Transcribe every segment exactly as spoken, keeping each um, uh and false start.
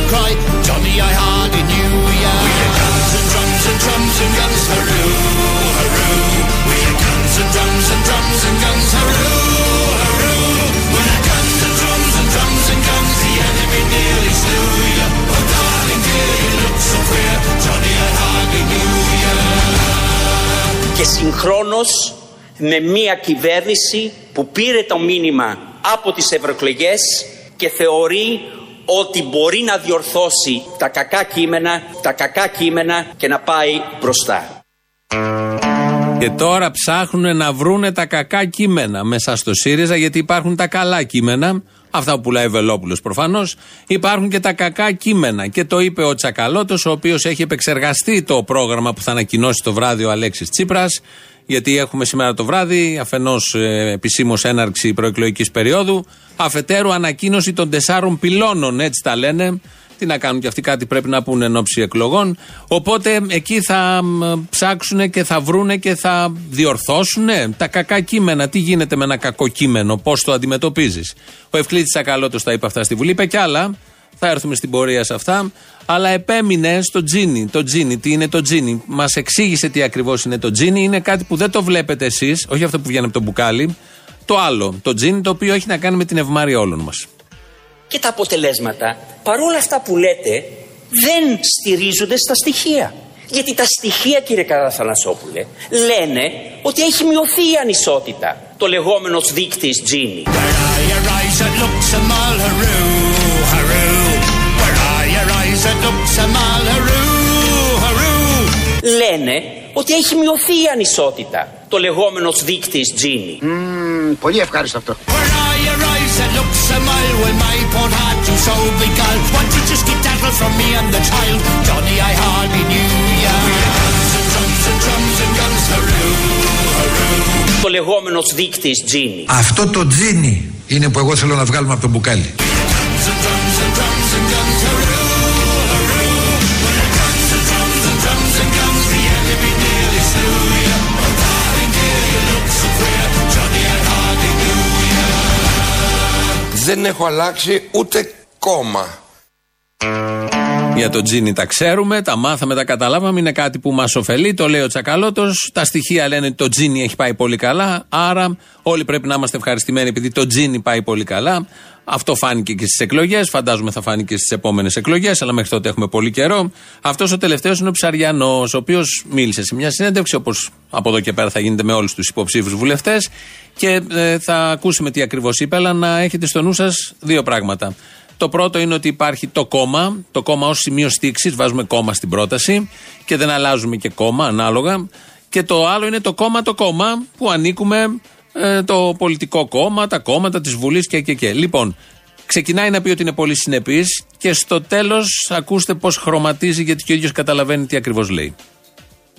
a cry. Johnny, I hardly knew ya. We had guns and drums and drums and guns, hurroo, hurroo. We had guns and drums and drums and guns, hurroo, hurroo. When our guns and drums and drums and guns, the enemy nearly slew ya. Oh darling dear, you look so queer. Johnny, I hardly knew ya. Και συγχρόνως με μια κυβέρνηση που πήρε το μήνυμα από τις ευρωεκλογές και θεωρεί ότι μπορεί να διορθώσει τα κακά κείμενα, τα κακά κείμενα και να πάει μπροστά. Και τώρα ψάχνουν να βρούνε τα κακά κείμενα μέσα στο ΣΥΡΙΖΑ, γιατί υπάρχουν τα καλά κείμενα, αυτά που πουλάει ο Βελόπουλος προφανώς, υπάρχουν και τα κακά κείμενα. Και το είπε ο Τσακαλώτος, ο οποίος έχει επεξεργαστεί το πρόγραμμα που θα ανακοινώσει το βράδυ ο Αλέξης Τσίπρας, γιατί έχουμε σήμερα το βράδυ αφενός ε, επισήμως έναρξη προεκλογικής περίοδου, αφετέρου ανακοίνωση των τεσσάρων πυλώνων, έτσι τα λένε. Τι να κάνουν και αυτοί, κάτι πρέπει να πούνε εν ώψη εκλογών. Οπότε εκεί θα ψάξουν και θα βρούνε και θα διορθώσουν τα κακά κείμενα. Τι γίνεται με ένα κακό κείμενο, πώς το αντιμετωπίζεις. Ο Ευκλείδης Τσακαλώτος τα είπε αυτά στη Βουλή, είπε κι άλλα. Θα έρθουμε στην πορεία σε αυτά. Αλλά επέμεινε στο Gini. Το Gini, τι είναι το Gini. Μας εξήγησε τι ακριβώς είναι το Gini. Είναι κάτι που δεν το βλέπετε εσείς, όχι αυτό που βγαίνει από το μπουκάλι. Το άλλο, το Gini, το οποίο έχει να κάνει με την ευμάρεια όλων μας. Και τα αποτελέσματα, παρόλα αυτά που λέτε, δεν στηρίζονται στα στοιχεία. Γιατί τα στοιχεία, κύριε Καραθανασόπουλε, λένε ότι έχει μειωθεί η ανισότητα. Το λεγόμενο δείκτης Gini. Λένε ότι έχει μειωθεί η ανισότητα. Το λεγόμενο δείκτης Gini. Mm, πολύ ευχάριστο αυτό. Το λεγόμενο δείκτης Gini. Αυτό το Gini είναι που εγώ θέλω να βγάλουμε από το μπουκάλι. Δεν έχω αλλάξει ούτε κόμμα. Για το Gini τα ξέρουμε, τα μάθαμε, τα καταλάβαμε. Είναι κάτι που μας ωφελεί, το λέει ο Τσακαλώτος. Τα στοιχεία λένε ότι το Gini έχει πάει πολύ καλά. Άρα όλοι πρέπει να είμαστε ευχαριστημένοι επειδή το Gini πάει πολύ καλά. Αυτό φάνηκε και στις εκλογές. Φαντάζομαι θα φάνηκε στις επόμενες εκλογές. Αλλά μέχρι τότε έχουμε πολύ καιρό. Αυτός ο τελευταίος είναι ο Ψαριανός, ο οποίος μίλησε σε μια συνέντευξη, όπως από εδώ και πέρα θα γίνεται με όλους τους υποψήφιους βουλευτές. Και ε, θα ακούσουμε τι ακριβώς είπε. Αλλά να έχετε στο νου σας δύο πράγματα. Το πρώτο είναι ότι υπάρχει το κόμμα, το κόμμα ως σημείο στίξης, βάζουμε κόμμα στην πρόταση και δεν αλλάζουμε και κόμμα ανάλογα. Και το άλλο είναι το κόμμα το κόμμα που ανήκουμε, ε, το πολιτικό κόμμα, τα κόμματα της Βουλής και και και. Λοιπόν, ξεκινάει να πει ότι είναι πολύ συνεπής και στο τέλος ακούστε πώς χρωματίζει, γιατί και ο ίδιος καταλαβαίνει τι ακριβώς λέει.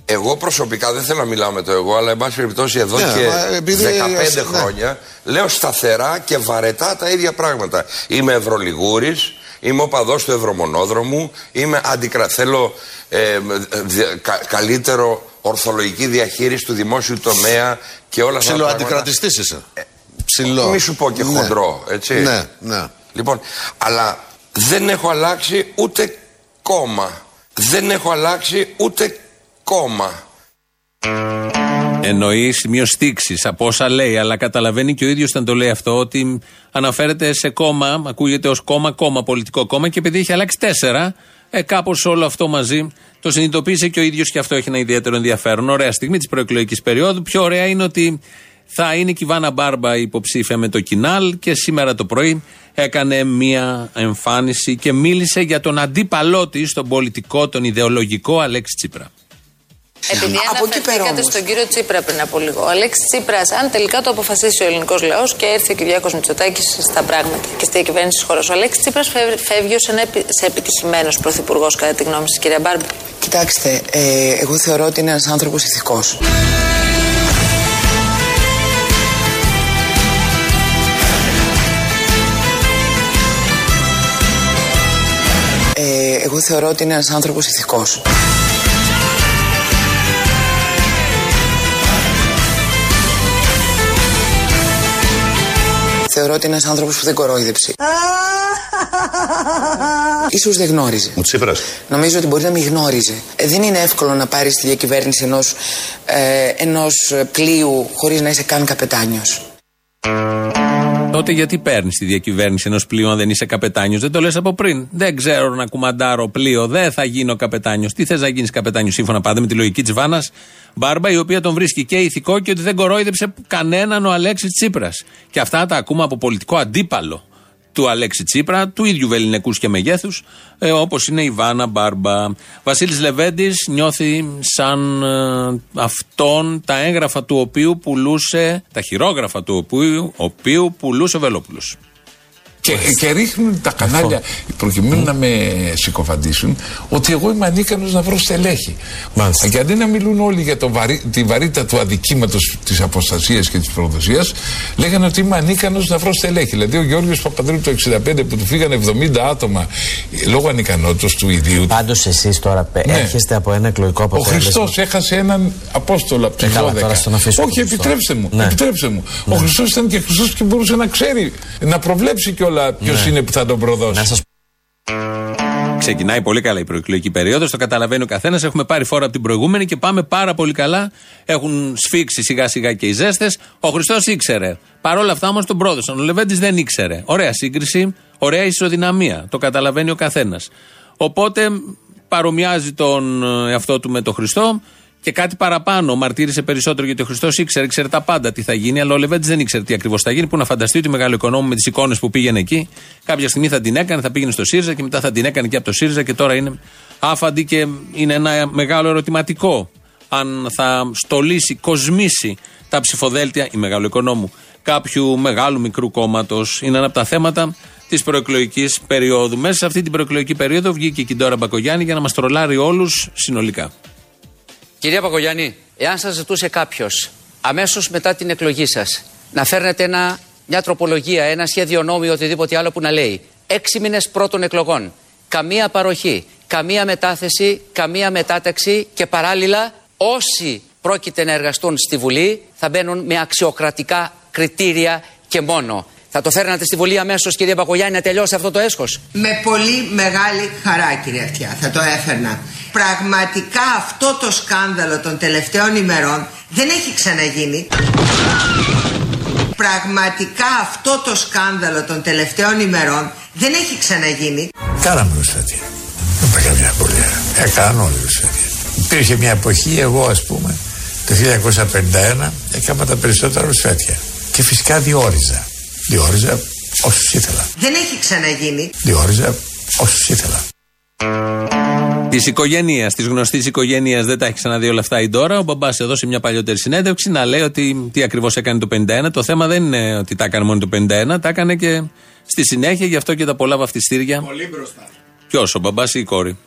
Εγώ προσωπικά δεν θέλω να μιλάω με το εγώ, αλλά εν πάση περιπτώσει εδώ yeah, και επειδή... δεκαπέντε yeah. χρόνια λέω σταθερά και βαρετά τα ίδια πράγματα. Είμαι ευρωλιγούρης, είμαι οπαδός του Ευρωμονόδρομου, είμαι αντικρα... θέλω ε, κα, καλύτερο ορθολογική διαχείριση του δημόσιου τομέα και όλα αυτά τα πράγματα. Ψιλοαντικρατιστής είσαι. Ψιλο. Μη σου πω και ναι. χοντρό, έτσι. Ναι, ναι. Λοιπόν, αλλά δεν έχω αλλάξει ούτε κόμμα. Δεν έχω αλλάξει ούτε κόμμα. Εννοεί σημείο στίξης από όσα λέει, αλλά καταλαβαίνει και ο ίδιος όταν το λέει αυτό ότι αναφέρεται σε κόμμα, ακούγεται ως κόμμα, κόμμα, πολιτικό κόμμα, και επειδή έχει αλλάξει τέσσερα, ε, κάπως όλο αυτό μαζί το συνειδητοποίησε και ο ίδιος και αυτό έχει ένα ιδιαίτερο ενδιαφέρον. Ωραία στιγμή της προεκλογικής περίοδου. Πιο ωραία είναι ότι θα είναι και η Βάνα Μπάρμπα υποψήφια με το ΚΙΝΑΛ και σήμερα το πρωί έκανε μία εμφάνιση και μίλησε για τον αντίπαλό της, τον πολιτικό, τον ιδεολογικό Αλέξη Τσίπρα. Επειδή αναφερθήκατε στον κύριο Τσίπρα πριν από λίγο, ο Αλέξης Τσίπρας, αν τελικά το αποφασίσει ο ελληνικός λαός και έρθει ο Κυριάκος Μητσοτάκης στα πράγματα και στη διακυβέρνηση της χώρας, ο Αλέξης Τσίπρας φεύγει ως ένας επιτυχημένος πρωθυπουργός, κατά τη γνώμη σας, κυρία Μπάρμπη? Κοιτάξτε, ε, εγώ θεωρώ ότι είναι ένας άνθρωπος ηθικός. Ε, εγώ θεωρώ ότι είναι ένας άνθρωπος ηθικός. θεωρώ ότι είναι ένας άνθρωπος που δεν κορόιδεψε. Ίσως δεν γνώριζε. Ο Τσίπρας. Νομίζω ότι μπορεί να μην γνώριζε. Ε, δεν είναι εύκολο να πάρεις τη διακυβέρνηση ενός, ε, ενός πλοίου χωρίς να είσαι καν καπετάνιος. Τότε γιατί παίρνεις τη διακυβέρνηση ενός πλοίου αν δεν είσαι καπετάνιος? Δεν το λες από πριν. Δεν ξέρω να κουμαντάρω πλοίο, δεν θα γίνω καπετάνιος. Τι θες να γίνεις καπετάνιος? Σύμφωνα πάντα με τη λογική της Βάνας Μπάρμπα, η οποία τον βρίσκει και ηθικό και ότι δεν κορόιδεψε κανέναν ο Αλέξης Τσίπρας. Και αυτά τα ακούμε από πολιτικό αντίπαλο του Αλέξη Τσίπρα, του ίδιου βεληνικούς και μεγέθους, ε, όπως είναι η Βάνα Μπάρμπα. Βασίλης Λεβέντης νιώθει σαν ε, αυτόν τα έγγραφα του οποίου πουλούσε, τα χειρόγραφα του οποίου, οποίου πουλούσε ο Βελόπουλος. Και, και ρίχνουν τα κανάλια προκειμένου mm. να με συκοφαντήσουν ότι εγώ είμαι ανίκανος να βρω στελέχη. Μάλιστα. Και αντί να μιλούν όλοι για το βαρύ, τη βαρύτητα του αδικήματος της αποστασίας και της προδοσίας, λέγανε ότι είμαι ανίκανος να βρω στελέχη. Δηλαδή ο Γιώργος Παπανδρέου το εξήντα πέντε που του φύγανε εβδομήντα άτομα λόγω ανικανότητας του ιδίου. Πάντως εσείς τώρα ναι. έρχεστε από ένα εκλογικό αποτέλεσμα. Ο Χριστός έχασε έναν Απόστολο από τους δώδεκα. Όχι, επιτρέψτε μου. Ναι. Επιτρέψτε μου. Ναι. Ο Χριστός ήταν και Χριστός και μπορούσε να ξέρει, να προβλέψει κιόλας. Ποιος ναι. είναι που θα τον προδώσει. Σας... Ξεκινάει πολύ καλά η προεκλογική περίοδος, το καταλαβαίνει ο καθένας. Έχουμε πάρει φόρα από την προηγούμενη και πάμε πάρα πολύ καλά. Έχουν σφίξει σιγά σιγά και οι ζέστες. Ο Χριστός ήξερε. Παρόλα αυτά όμως τον πρόδωσαν. Ο Λεβέντης δεν ήξερε. Ωραία σύγκριση, ωραία ισοδυναμία. Το καταλαβαίνει ο καθένας. Οπότε παρομοιάζει τον εαυτό του με τον Χριστό. Και κάτι παραπάνω, μαρτύρησε περισσότερο γιατί ο Χριστός ήξερε, ήξερε τα πάντα τι θα γίνει, αλλά ο Λεβέντης δεν ήξερε τι ακριβώς θα γίνει. Που να φανταστεί ότι Μεγάλο Οικονόμου με τις εικόνες που πήγαινε εκεί, κάποια στιγμή θα την έκανε, θα πήγαινε στο ΣΥΡΙΖΑ και μετά θα την έκανε και από το ΣΥΡΙΖΑ και τώρα είναι άφαντη και είναι ένα μεγάλο ερωτηματικό. Αν θα στολίσει, κοσμήσει τα ψηφοδέλτια η Μεγάλο Οικονόμου κάποιου μεγάλου μικρού κόμματος, είναι ένα από τα θέματα της προεκλογικής περίοδου. Μέσα σε αυτή την προεκλογική περίοδο βγήκε και η Ντόρα Μπακογιάννη για να μας τρολάρει όλους συνολικά. Κυρία Μπακογιάννη, εάν σας ζητούσε κάποιος αμέσως μετά την εκλογή σας να φέρνετε ένα, μια τροπολογία, ένα σχέδιο νόμου ή οτιδήποτε άλλο που να λέει έξι μήνες πρώτων εκλογών, καμία παροχή, καμία μετάθεση, καμία μετάταξη και παράλληλα όσοι πρόκειται να εργαστούν στη Βουλή θα μπαίνουν με αξιοκρατικά κριτήρια και μόνο. Θα το φέρνατε στη Βουλή αμέσως, κυρία Μπακογιάννη, να τελειώσει αυτό το έσχος? Με πολύ μεγάλη χαρά, κυρία Αυτιά, θα το έφερνα. Πραγματικά αυτό το σκάνδαλο των τελευταίων ημερών δεν έχει ξαναγίνει. Πραγματικά αυτό το σκάνδαλο των τελευταίων ημερών δεν έχει ξαναγίνει. Κάναμε όλους τέτοια. Δεν είπα καμιά πολύ. Έκαναν όλους τέτοια. Υπήρχε μια εποχή, εγώ ας πούμε, το χίλια εννιακόσια πενήντα ένα, έκανα τα περισσότερα όλους τέτοια. Και φυσικά διόριζα. Διόριζα όσους ήθελα. Δεν έχει ξαναγίνει. Διόριζα όσους ήθελα. Της οικογένειας, της γνωστής οικογένειας δεν τα έχει ξαναδεί όλα αυτά η Ντόρα. Ο μπαμπάς εδώ σε μια παλιότερη συνέντευξη να λέει ότι τι ακριβώς έκανε το πενήντα ένα. Το θέμα δεν είναι ότι τα έκανε μόνο το πενήντα ένα, τα έκανε και στη συνέχεια, γι' αυτό και τα πολλά βαφτιστήρια. Πολύ μπροστά. Ποιος, ο μπαμπάς ή η κόρη?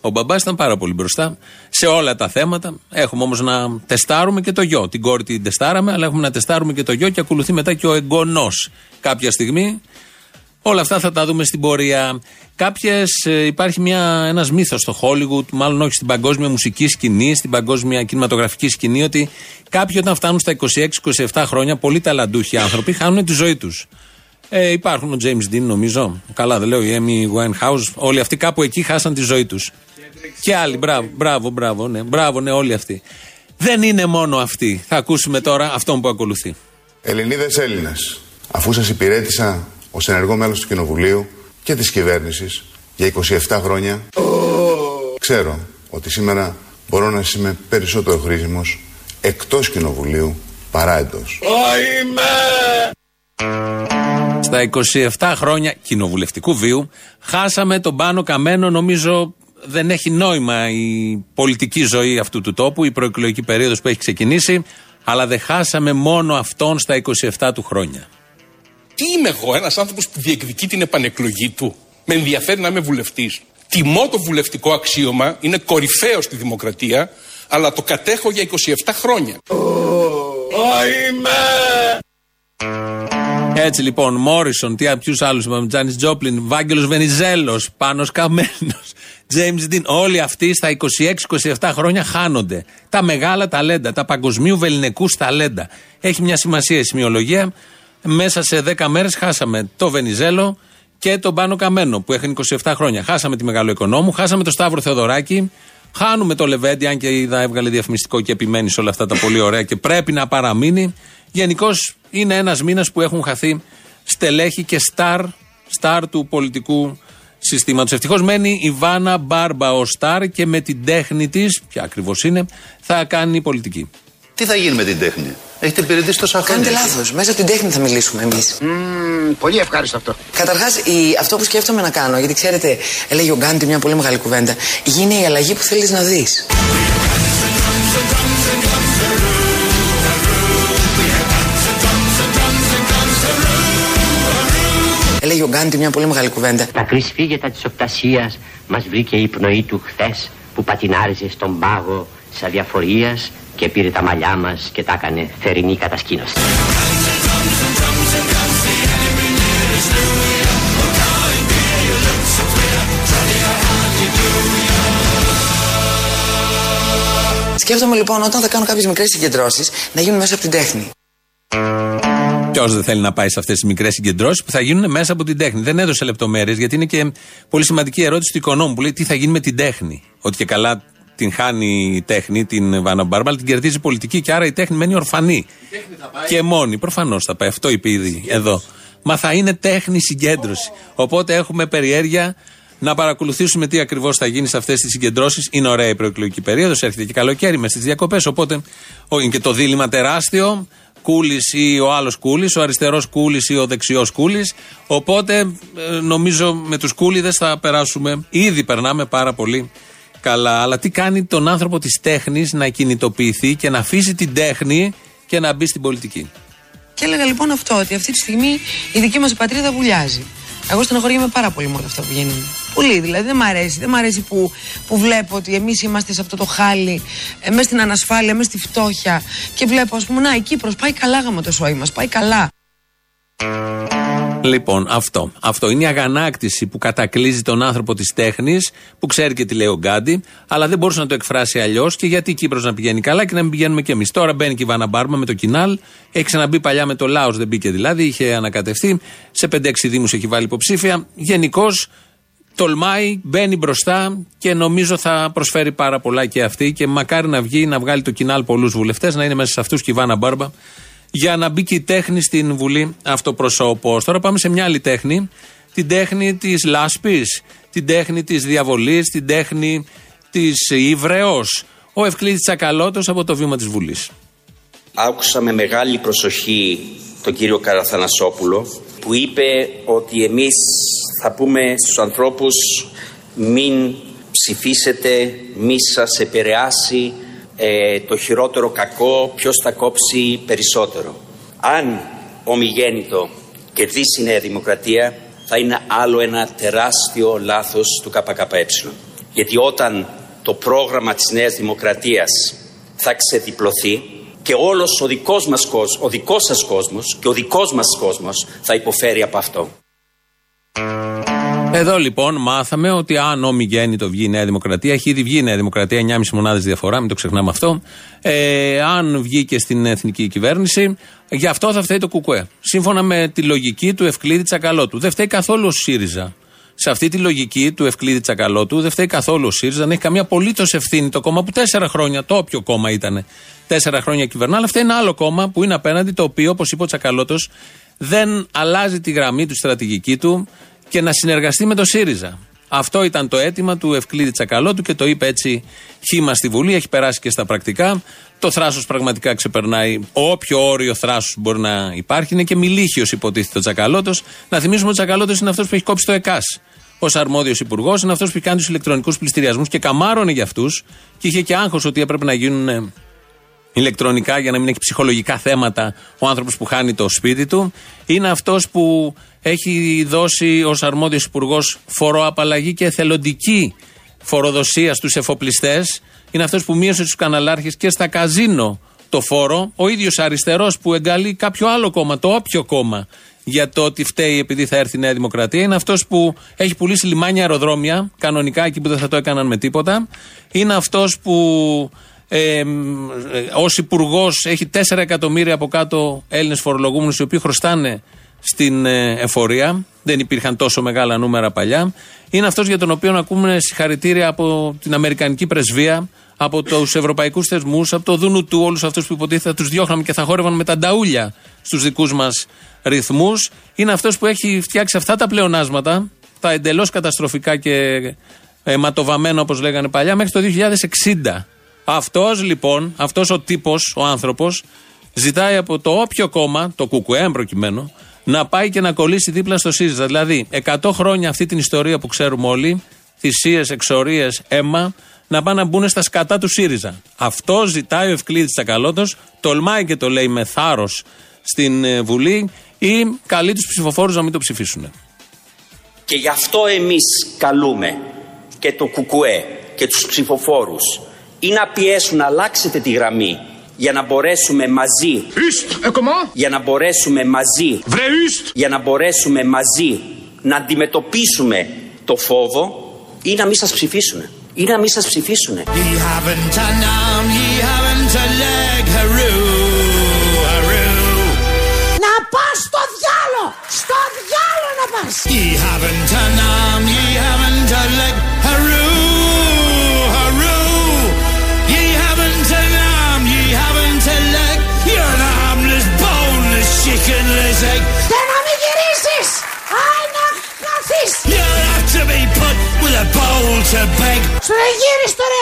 Ο μπαμπάς ήταν πάρα πολύ μπροστά σε όλα τα θέματα. Έχουμε όμως να τεστάρουμε και το γιο. Την κόρη την τεστάραμε, αλλά έχουμε να τεστάρουμε και το γιο και ακολουθεί μετά και ο εγγονός κάποια στιγμή. Όλα αυτά θα τα δούμε στην πορεία. Κάποιες, υπάρχει μια, ένας μύθος στο Hollywood, μάλλον όχι στην παγκόσμια μουσική σκηνή, στην παγκόσμια κινηματογραφική σκηνή, ότι κάποιοι όταν φτάνουν στα είκοσι έξι είκοσι επτά χρόνια, πολύ ταλαντούχοι άνθρωποι, χάνουν τη ζωή τους. Ε, υπάρχουν ο James Dean, νομίζω. Καλά, δεν λέω, η Amy Winehouse. Όλοι αυτοί κάπου εκεί χάσαν τη ζωή τους. Και άλλοι, μπράβο, μπράβο, μπράβο, ναι, μπράβο, ναι, όλοι αυτοί. Δεν είναι μόνο αυτοί. Θα ακούσουμε τώρα αυτόν που ακολουθεί. Ελληνίδες Έλληνες, αφού σας υπηρέτησα ως ενεργό μέλος του Κοινοβουλίου και της κυβέρνησης για είκοσι επτά χρόνια, oh. ξέρω ότι σήμερα μπορώ να είμαι περισσότερο χρήσιμος εκτός Κοινοβουλίου παρά εντός. Oh, είμαι! Στα είκοσι επτά χρόνια κοινοβουλευτικού βίου χάσαμε τον Πάνο Καμένο. Νομίζω δεν έχει νόημα η πολιτική ζωή αυτού του τόπου, η προεκλογική περίοδος που έχει ξεκινήσει, αλλά δεν χάσαμε μόνο αυτόν στα είκοσι επτά του χρόνια. Τι είμαι εγώ, ένας άνθρωπος που διεκδικεί την επανεκλογή του? Με ενδιαφέρει να είμαι βουλευτής. Τιμώ το βουλευτικό αξίωμα, είναι κορυφαίο στη δημοκρατία, αλλά το κατέχω για είκοσι επτά χρόνια. Oh, είμαι! Έτσι λοιπόν, Μόρισον, τι ποιους άλλους είπαμε, Τζάνις Τζόπλιν, Βάγγελος Βενιζέλος, Πάνος Καμένος, James Dean, όλοι αυτοί στα είκοσι έξι είκοσι επτά χρόνια χάνονται. Τα μεγάλα ταλέντα, τα παγκοσμίου βεληνικούς ταλέντα. Έχει μια σημασία η σημειολογία. μέσα σε δέκα μέρες χάσαμε το Βενιζέλο και τον Πάνο Καμένο που έχουν είκοσι επτά χρόνια. Χάσαμε τη Μεγάλο Οικονόμου, χάσαμε τον Σταύρο Θεοδωράκη, χάνουμε το Λεβέντη, αν και είδα έβγαλε διαφημιστικό και επιμένει σε όλα αυτά τα πολύ ωραία και πρέπει να παραμείνει. Γενικώς είναι ένας μήνας που έχουν χαθεί στελέχη και στάρ, στάρ του πολιτικού συστήματος. Ευτυχώς μένει η Βάνα Μπάρμπα ο στάρ και με την τέχνη της, ποια ακριβώς είναι, θα κάνει πολιτική. Τι θα γίνει με την τέχνη? Έχετε υπηρετήσει τόσα χρόνια. Κάνετε λάθος. Μέσα από την τέχνη θα μιλήσουμε εμείς. Mm, πολύ ευχάριστο αυτό. Καταρχάς, η, αυτό που σκέφτομαι να κάνω, γιατί ξέρετε, έλεγε ο Γκάντι μια πολύ μεγάλη κουβέντα, γίνει η αλλαγή που θέλεις να δεις. Έλεγε ο Γκάντι μια πολύ μεγάλη κουβέντα. Τα κρυσφύγετα της οπτασίας μας βρήκε η πνοή του χθες που πατινάριζε στον πάγο της αδιαφορίας και πήρε τα μαλλιά μας και τα έκανε θερινή κατασκήνωση. Σκέφτομαι λοιπόν όταν θα κάνω κάποιες μικρές συγκεντρώσεις να γίνουν μέσα από την τέχνη. Ποιος δεν θέλει να πάει σε αυτές τις μικρές συγκεντρώσεις που θα γίνουν μέσα από την τέχνη? Δεν έδωσε λεπτομέρειες γιατί είναι και πολύ σημαντική ερώτηση του Οικονόμου που λέει τι θα γίνει με την τέχνη. Ότι και καλά την χάνει η τέχνη, την Βάνα Μπάρμπα, την κερδίζει η πολιτική και άρα η τέχνη μένει ορφανή. Θα πάει. Και μόνη, προφανώς θα πάει. Αυτό είπε ήδη εδώ. Μα θα είναι τέχνη συγκέντρωση. Oh. Οπότε έχουμε περιέργεια να παρακολουθήσουμε τι ακριβώς θα γίνει σε αυτές τις συγκεντρώσεις. Είναι ωραία η προεκλογική περίοδος, έρχεται και καλοκαίρι με στις διακοπές. Οπότε είναι και το δίλημμα τεράστιο. Κούλης ή ο άλλος Κούλης, ο αριστερός Κούλης ή ο δεξιός Κούλης. Οπότε νομίζω με τους Κούλιδες θα περάσουμε. Ήδη περνάμε πάρα πολύ καλά, αλλά τι κάνει τον άνθρωπο της τέχνης να κινητοποιηθεί και να αφήσει την τέχνη και να μπει στην πολιτική? Και έλεγα λοιπόν αυτό, ότι αυτή τη στιγμή η δική μας πατρίδα βουλιάζει. Εγώ στενοχωριέμαι πάρα πολύ με όλα αυτά που γίνουν. Πολύ δηλαδή, δεν μ' αρέσει. Δεν μ' αρέσει που, που βλέπω ότι εμείς είμαστε σε αυτό το χάλι, ε, μέσα στην ανασφάλεια, μέσα στη φτώχεια. Και βλέπω, ας πούμε, να η Κύπρος πάει καλά, γαμώ το σόι μας, πάει καλά. Λοιπόν, αυτό. Αυτό είναι η αγανάκτηση που κατακλείζει τον άνθρωπο της τέχνης, που ξέρει και τι λέει ο Γκάντι, αλλά δεν μπορούσε να το εκφράσει αλλιώς. Και γιατί η Κύπρος να πηγαίνει καλά και να μην πηγαίνουμε κι εμείς? Τώρα μπαίνει και η Βάνα Μπάρμα με το ΚΙΝΑΛ. Έχει ξαναμπεί παλιά με το Λάος, δεν μπήκε δηλαδή, είχε ανακατευτεί. Σε πέντε έξι δήμους έχει βάλει υποψήφια. Γενικώς τολμάει, μπαίνει μπροστά και νομίζω θα προσφέρει πάρα πολλά και αυτή. Και μακάρι να βγει, να βγάλει το ΚΙΝΑΛ πολλούς βουλευτές, να είναι μέσα σε αυτούς και η Βάνα Μπάρμπα, για να μπει και η τέχνη στην Βουλή αυτοπροσώπως. Τώρα πάμε σε μια άλλη τέχνη, την τέχνη της λάσπης, την τέχνη της διαβολής, την τέχνη της ύβρεως. Ο Ευκλείδης Τσακαλώτος από το βήμα της Βουλής. Άκουσα με μεγάλη προσοχή τον κύριο Καραθανασόπουλο που είπε ότι εμείς θα πούμε στους ανθρώπους μην ψηφίσετε, μη σας επηρεάσει Ε, το χειρότερο κακό, ποιος θα κόψει περισσότερο. Αν ομιγέννητο κερδίσει η Νέα Δημοκρατία θα είναι άλλο ένα τεράστιο λάθος του ΚΚΕ. Γιατί όταν το πρόγραμμα της Νέας Δημοκρατίας θα ξεδιπλωθεί και όλος ο δικός μας κόσμος, ο δικός σας κόσμος και ο δικός μας κόσμος θα υποφέρει από αυτό. Εδώ λοιπόν μάθαμε ότι αν ομιγέννητο βγει η Νέα Δημοκρατία, έχει ήδη βγει η Νέα Δημοκρατία, εννιά κόμμα πέντε μονάδες διαφορά, μην το ξεχνάμε αυτό. Ε, αν βγει και στην εθνική κυβέρνηση, γι' αυτό θα φταίει το ΚΚΕ. Σύμφωνα με τη λογική του Ευκλείδη Τσακαλώτου. Δεν φταίει καθόλου ο ΣΥΡΙΖΑ. Σε αυτή τη λογική του Ευκλείδη Τσακαλώτου, δεν φταίει καθόλου ο ΣΥΡΙΖΑ, δεν έχει καμία απολύτως ευθύνη το κόμμα που τέσσερα χρόνια, το όποιο κόμμα ήταν, τέσσερα χρόνια κυβερνά, αλλά φταίει ένα άλλο κόμμα που είναι απέναντι, το οποίο, όπως είπε ο Τσακαλώτος, δεν αλλάζει τη γραμμή του, στρατηγική του, και να συνεργαστεί με το ΣΥΡΙΖΑ. Αυτό ήταν το αίτημα του Ευκλείδη Τσακαλώτου και το είπε έτσι χήμα στη Βουλή. Έχει περάσει και στα πρακτικά. Το θράσος πραγματικά ξεπερνάει όποιο όριο θράσος μπορεί να υπάρχει. Είναι και μιλίχιος υποτίθεται ο Τσακαλώτος. Να θυμίσουμε ότι ο Τσακαλώτος είναι αυτός που έχει κόψει το ΕΚΑΣ ως αρμόδιος υπουργός, είναι αυτός που έχει κάνει τους ηλεκτρονικούς πληστηριασμούς και καμάρωνε για αυτούς και είχε και άγχος ότι έπρεπε να γίνουν ηλεκτρονικά για να μην έχει ψυχολογικά θέματα ο άνθρωπος που χάνει το σπίτι του. Είναι αυτός που έχει δώσει ως αρμόδιος υπουργός φοροαπαλλαγή και εθελοντική φοροδοσία στους εφοπλιστές. Είναι αυτός που μείωσε στους καναλάρχες και στα καζίνο το φόρο. Ο ίδιος αριστερός που εγκαλεί κάποιο άλλο κόμμα, το όποιο κόμμα, για το ότι φταίει επειδή θα έρθει η Νέα Δημοκρατία. Είναι αυτός που έχει πουλήσει λιμάνια, αεροδρόμια, κανονικά εκεί που δεν θα το έκαναν με τίποτα. Είναι αυτός που Ε, ως υπουργός έχει τέσσερα εκατομμύρια από κάτω Έλληνες φορολογούμενους οι οποίοι χρωστάνε στην εφορία. Δεν υπήρχαν τόσο μεγάλα νούμερα παλιά. Είναι αυτός για τον οποίο ακούμε συγχαρητήρια από την Αμερικανική πρεσβεία, από τους ευρωπαϊκούς θεσμούς, από το δούνου του, όλους αυτούς που υποτίθεται θα τους διώχναμε και θα χόρευαν με τα νταούλια στους δικούς μας ρυθμούς. Είναι αυτός που έχει φτιάξει αυτά τα πλεονάσματα, τα εντελώς καταστροφικά και αιματοβαμμένα όπως λέγανε παλιά, μέχρι το δύο χιλιάδες εξήντα. Αυτός λοιπόν, αυτός ο τύπος, ο άνθρωπος, ζητάει από το όποιο κόμμα, το ΚΚΕ προκειμένου, να πάει και να κολλήσει δίπλα στο ΣΥΡΙΖΑ. Δηλαδή, εκατό χρόνια αυτή την ιστορία που ξέρουμε όλοι, θυσίες, εξορίες, αίμα, να πάνε να μπουν στα σκατά του ΣΥΡΙΖΑ. Αυτό ζητάει ο Ευκλείδης Τσακαλώτος, τολμάει και το λέει με θάρρος στην Βουλή, ή καλεί τους ψηφοφόρους να μην το ψηφίσουν. Και γι' αυτό εμείς καλούμε και το ΚΚΕ και τους ψηφοφόρους ή να πιέσουν να αλλάξετε τη γραμμή για να μπορέσουμε μαζί East, για να μπορέσουμε μαζί East. για να μπορέσουμε μαζί να αντιμετωπίσουμε το φόβο ή να μην σας ψηφίσουν ή να μην σας ψηφίσουν. Να πας στο διάλο, στο διάλο να πας. Και να μην γυρίσεις, αν να χαθείς. Σου να γύρεις τώρα.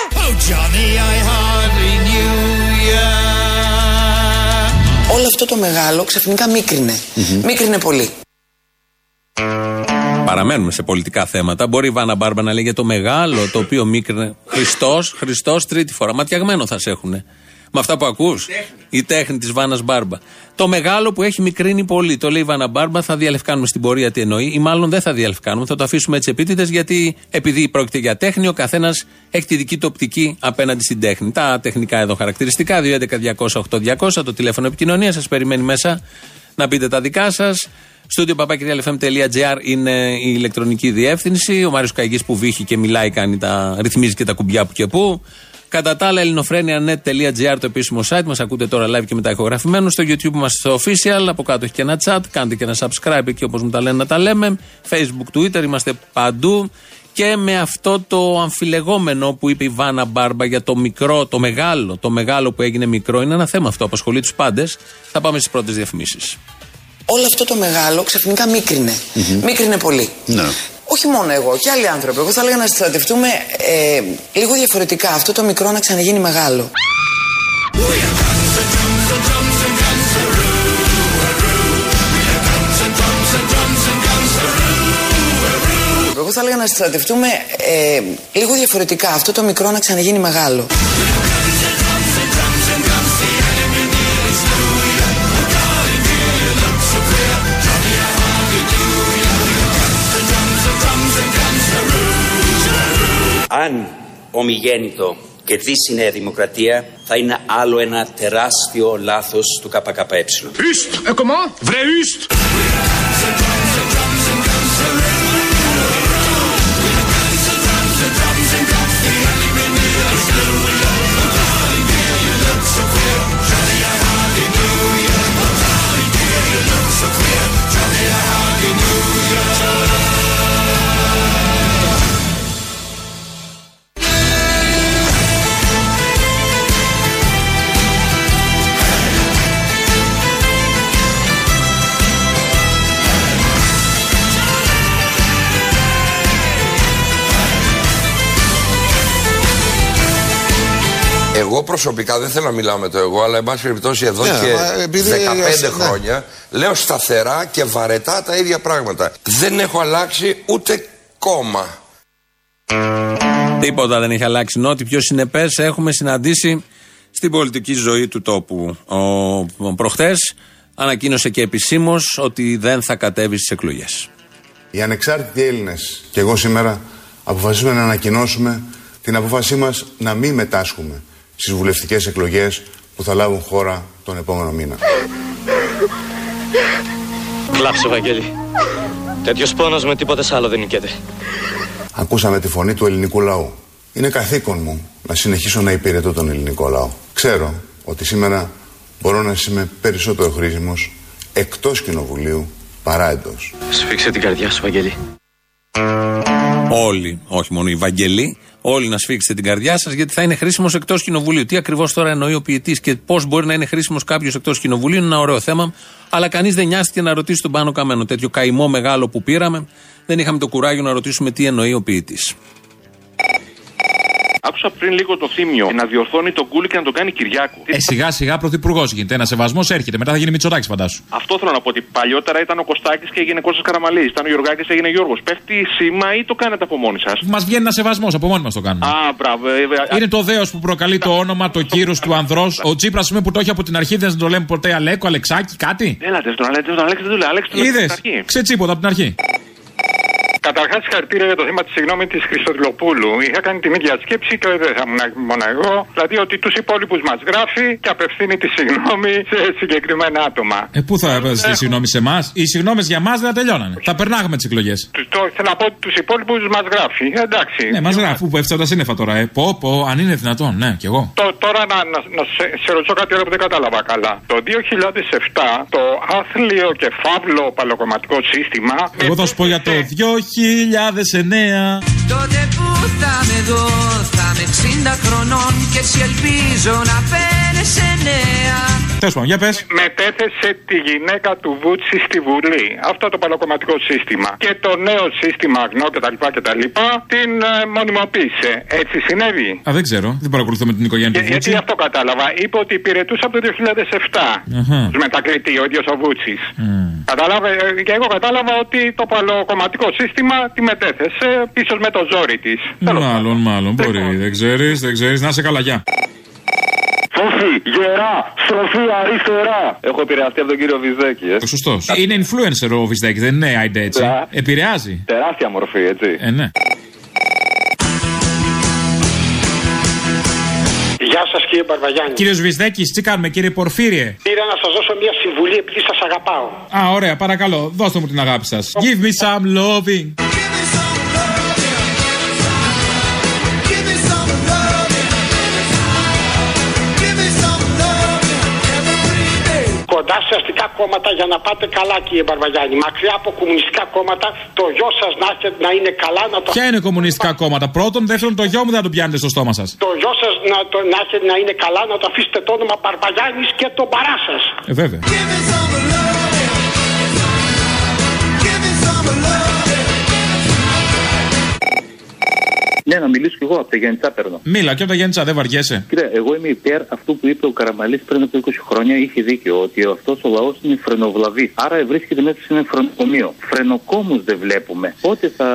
Όλο αυτό το μεγάλο ξαφνικά μίκρινε. Mm-hmm. Μίκρινε πολύ. Παραμένουμε σε πολιτικά θέματα. Μπορεί η Βάνα Μπάρμπα να λέει για το μεγάλο το οποίο μίκρινε. Χριστός, Χριστός τρίτη φορά. Ματιαγμένο θα σε έχουνε. Με αυτά που ακούς, η τέχνη της Βάνας Μπάρμπα. Το μεγάλο που έχει μικρύνει πολύ, το λέει η Βάνα Μπάρμπα, θα διαλευκάνουμε στην πορεία τι εννοεί, ή μάλλον δεν θα διαλευκάνουμε, θα το αφήσουμε έτσι επίτηδες, γιατί επειδή πρόκειται για τέχνη, ο καθένας έχει τη δική του οπτική απέναντι στην τέχνη. Τα τεχνικά εδώ χαρακτηριστικά, δύο έντεκα διακόσια οκτώ διακόσια, το τηλέφωνο επικοινωνία σας περιμένει μέσα να πείτε τα δικά σας. studio παπάκι τελεία ελ εφ εμ τελεία τζι άρ είναι η ηλεκτρονική διεύθυνση. Ο Μάριος Καγής που βύχει και μιλάει, κάνει τα, ρυθμίζει και τα κουμπιά που και που. Κατά τα άλλα, ελληνοφρένια τελεία νετ τελεία τζι άρ το επίσημο site. Μας ακούτε τώρα live και μετά ηχογραφημένο. Στο YouTube μας στο official. Από κάτω έχει και ένα chat. Κάντε και ένα subscribe εκεί όπως μου τα λένε να τα λέμε. Facebook, Twitter, είμαστε παντού. Και με αυτό το αμφιλεγόμενο που είπε η Βάνα Μπάρμπα για το μικρό, το μεγάλο, το μεγάλο που έγινε μικρό, είναι ένα θέμα αυτό. Απασχολεί τους πάντες. Θα πάμε στις πρώτες διαφημίσεις. Όλο αυτό το μεγάλο ξαφνικά μίκρινε. Mm-hmm. Μίκρινε πολύ. Ναι. Όχι μόνο εγώ, και άλλοι άνθρωποι. Εγώ θα έλεγα να στρατευτούμε ε, λίγο διαφορετικά. Αυτό το μικρό να ξαναγίνει μεγάλο. Εγώ θα έλεγα να στρατευτούμε ε, λίγο διαφορετικά. Αυτό το μικρό να ξαναγίνει μεγάλο. Αν ομιγέννητο κερδίσει η Νέα Δημοκρατία, θα είναι άλλο ένα τεράστιο λάθος του ΚΚΕ. Εγώ προσωπικά δεν θέλω να μιλάω με το εγώ, αλλά εν πάση περιπτώσει εδώ ναι, και επειδή... δεκαπέντε χρόνια ναι. λέω σταθερά και βαρετά τα ίδια πράγματα. Δεν έχω αλλάξει ούτε κόμμα. Τίποτα δεν έχει αλλάξει. Ενώ ότι πιο συνεπές έχουμε συναντήσει στην πολιτική ζωή του τόπου. Ο προχθές ανακοίνωσε και επισήμως ότι δεν θα κατέβει στις εκλογές. Οι ανεξάρτητοι Έλληνες και εγώ σήμερα αποφασίσουμε να ανακοινώσουμε την απόφασή μας να μην μετάσχουμε στις βουλευτικές εκλογές που θα λάβουν χώρα τον επόμενο μήνα. Κλάψε, Βαγγέλη. Τέτοιος πόνος με τίποτε άλλο δεν νικέται. Ακούσαμε τη φωνή του ελληνικού λαού. Είναι καθήκον μου να συνεχίσω να υπηρετώ τον ελληνικό λαό. Ξέρω ότι σήμερα μπορώ να είμαι περισσότερο χρήσιμος εκτός κοινοβουλίου παρά εντός. Σφίξε την καρδιά σου, Βαγγελή. Όλοι, όχι μόνο οι Βαγγελοί, όλοι να σφίξετε την καρδιά σας, γιατί θα είναι χρήσιμος εκτός κοινοβουλίου. Τι ακριβώς τώρα εννοεί ο ποιητής και πώς μπορεί να είναι χρήσιμος κάποιος εκτός κοινοβουλίου είναι ένα ωραίο θέμα. Αλλά κανείς δεν νοιάστηκε να ρωτήσει τον Πάνο Καμένο. Τέτοιο καημό μεγάλο που πήραμε, δεν είχαμε το κουράγιο να ρωτήσουμε τι εννοεί ο ποιητής. Άκουσα πριν λίγο το Θήμιο να διορθώνει τον Κούλι και να τον κάνει Κυριάκο. Ε, σιγά σιγά πρωθυπουργό γίνεται. Ένα σεβασμό έρχεται. Μετά θα γίνει Μητσοτάκης, φαντάσου. Αυτό θέλω να πω. Ότι παλιότερα ήταν ο Κωστάκης και έγινε Κώστας Καραμαλής. Ήταν ο Γιωργάκης και έγινε Γιώργος. Πέφτει η σήμα ή το κάνετε από μόνοι σας? Μας βγαίνει ένα σεβασμό, από μόνοι μας το κάνουμε. Α, μπράβο. Ε, είναι το δέος που προκαλεί το όνομα, το κύρος του ανδρός. Ο Τσίπρας που το έχει από την αρχή, δεν το λέμε ποτέ Αλέκο, Αλεξάκη, κάτι. Έλατε στον Αλέξη, δεν το λέει. Αλέξη. Καταρχάς, συγχαρητήρια για το θέμα της συγγνώμη της Χριστοδηλοπούλου. Είχα κάνει την ίδια σκέψη και δεν θα ήμουν μόνο εγώ. Δηλαδή ότι τους υπόλοιπους μας γράφει και απευθύνει τη συγγνώμη σε συγκεκριμένα άτομα. Ε, πού θα έπαιζε τη συγγνώμη σε εμάς? Οι συγγνώμες για εμάς δεν θα τελειώνανε. Θα περνάγαμε τις εκλογές. Θέλω να πω ότι τους υπόλοιπους μας γράφει. Εντάξει. Ναι, μας γράφει. Πού πέφτει τα σύννεφα τώρα. Ε. Πω, πω, αν είναι δυνατόν. Ναι, κι εγώ. Το, τώρα να, να, να σε, σε ρωτήσω κάτι άλλο που δεν κατάλαβα καλά. Το δύο χιλιάδες επτά το άθλιο και φαύλο παλαιοκομματικό σύστημα. Εγώ θα σου πω για το δύο χιλιάδες εννέα. Τότε που θα με δω, θα με εξήντα χρονών και εσύ ελπίζω να παίρνεσαι νέα. Τέλος πάντων, για πες. Μετέθεσε τη γυναίκα του Βούτση στη Βουλή. Αυτό το παλαιοκομματικό σύστημα. Και το νέο σύστημα Αγνό κτλ. κτλ. Την ε, μονιμοποίησε. Έτσι συνέβη? Α, δεν ξέρω. Δεν παρακολουθώ με την οικογένεια του Βούτση. Γιατί αυτό κατάλαβα. Είπε ότι υπηρετούσε από το δύο χιλιάδες επτά. Τους μετακριτή ο ίδιος ο Βούτσης. Mm. Καταλάβε, και εγώ κατάλαβα ότι το παλαιοκομματικό σύστημα τη μετέθεσε. Ίσως με το ζόρι της. Μάλλον, μάλλον. Μπορεί. Δεν ξέρεις, δεν ξέρεις. Να σε καλά, γεια. Φόφη, γερά, στροφή αριστερά. Έχω επηρεαστεί από τον κύριο Βυζδέκη. Ε. Σωστός. Είναι influencer ο Βυζδέκη, δεν είναι άιντε έτσι. Yeah. Επηρεάζει. Τεράστια μορφή, έτσι. Ε, ναι. Γεια σας κύριε Μπαρβαγιάννη. Κύριος Βυζδέκης, τι κάνουμε κύριε Πορφύριε? Πήρα να σας δώσω μια συμβουλή επειδή σας αγαπάω. Α, ωραία, παρακαλώ. Δώστε μου την αγάπη σας. Oh. Give me some loving. Κοντά σε αστικά κόμματα για να πάτε καλά, κύριε Μπαρβαγιάννη. Μακριά από κομμουνιστικά κόμματα, το γιο σας να, να είναι καλά. Να το... Ποια είναι κομμουνιστικά κόμματα? Πρώτον, δεύτερον, το γιο μου δεν το πιάνετε στο στόμα σας. Το γιο σας να, το, να, να είναι καλά, να το αφήσετε το όνομα Μπαρβαγιάννης και τον παρά σας. Ε, βέβαια. Ναι, να μιλήσω κι εγώ από τα Γιάννητσά παίρνω. Μίλα και από τα Γιάννητσά, δεν βαριέσαι. Κύριε, εγώ είμαι υπέρ αυτού που είπε ο Καραμαλής πριν από είκοσι χρόνια. Είχε δίκιο ότι αυτός ο λαός είναι φρενοβλαβής. Άρα βρίσκεται μέσα σε ένα φρενοκομείο. Φρενοκόμους δεν βλέπουμε. Πότε θα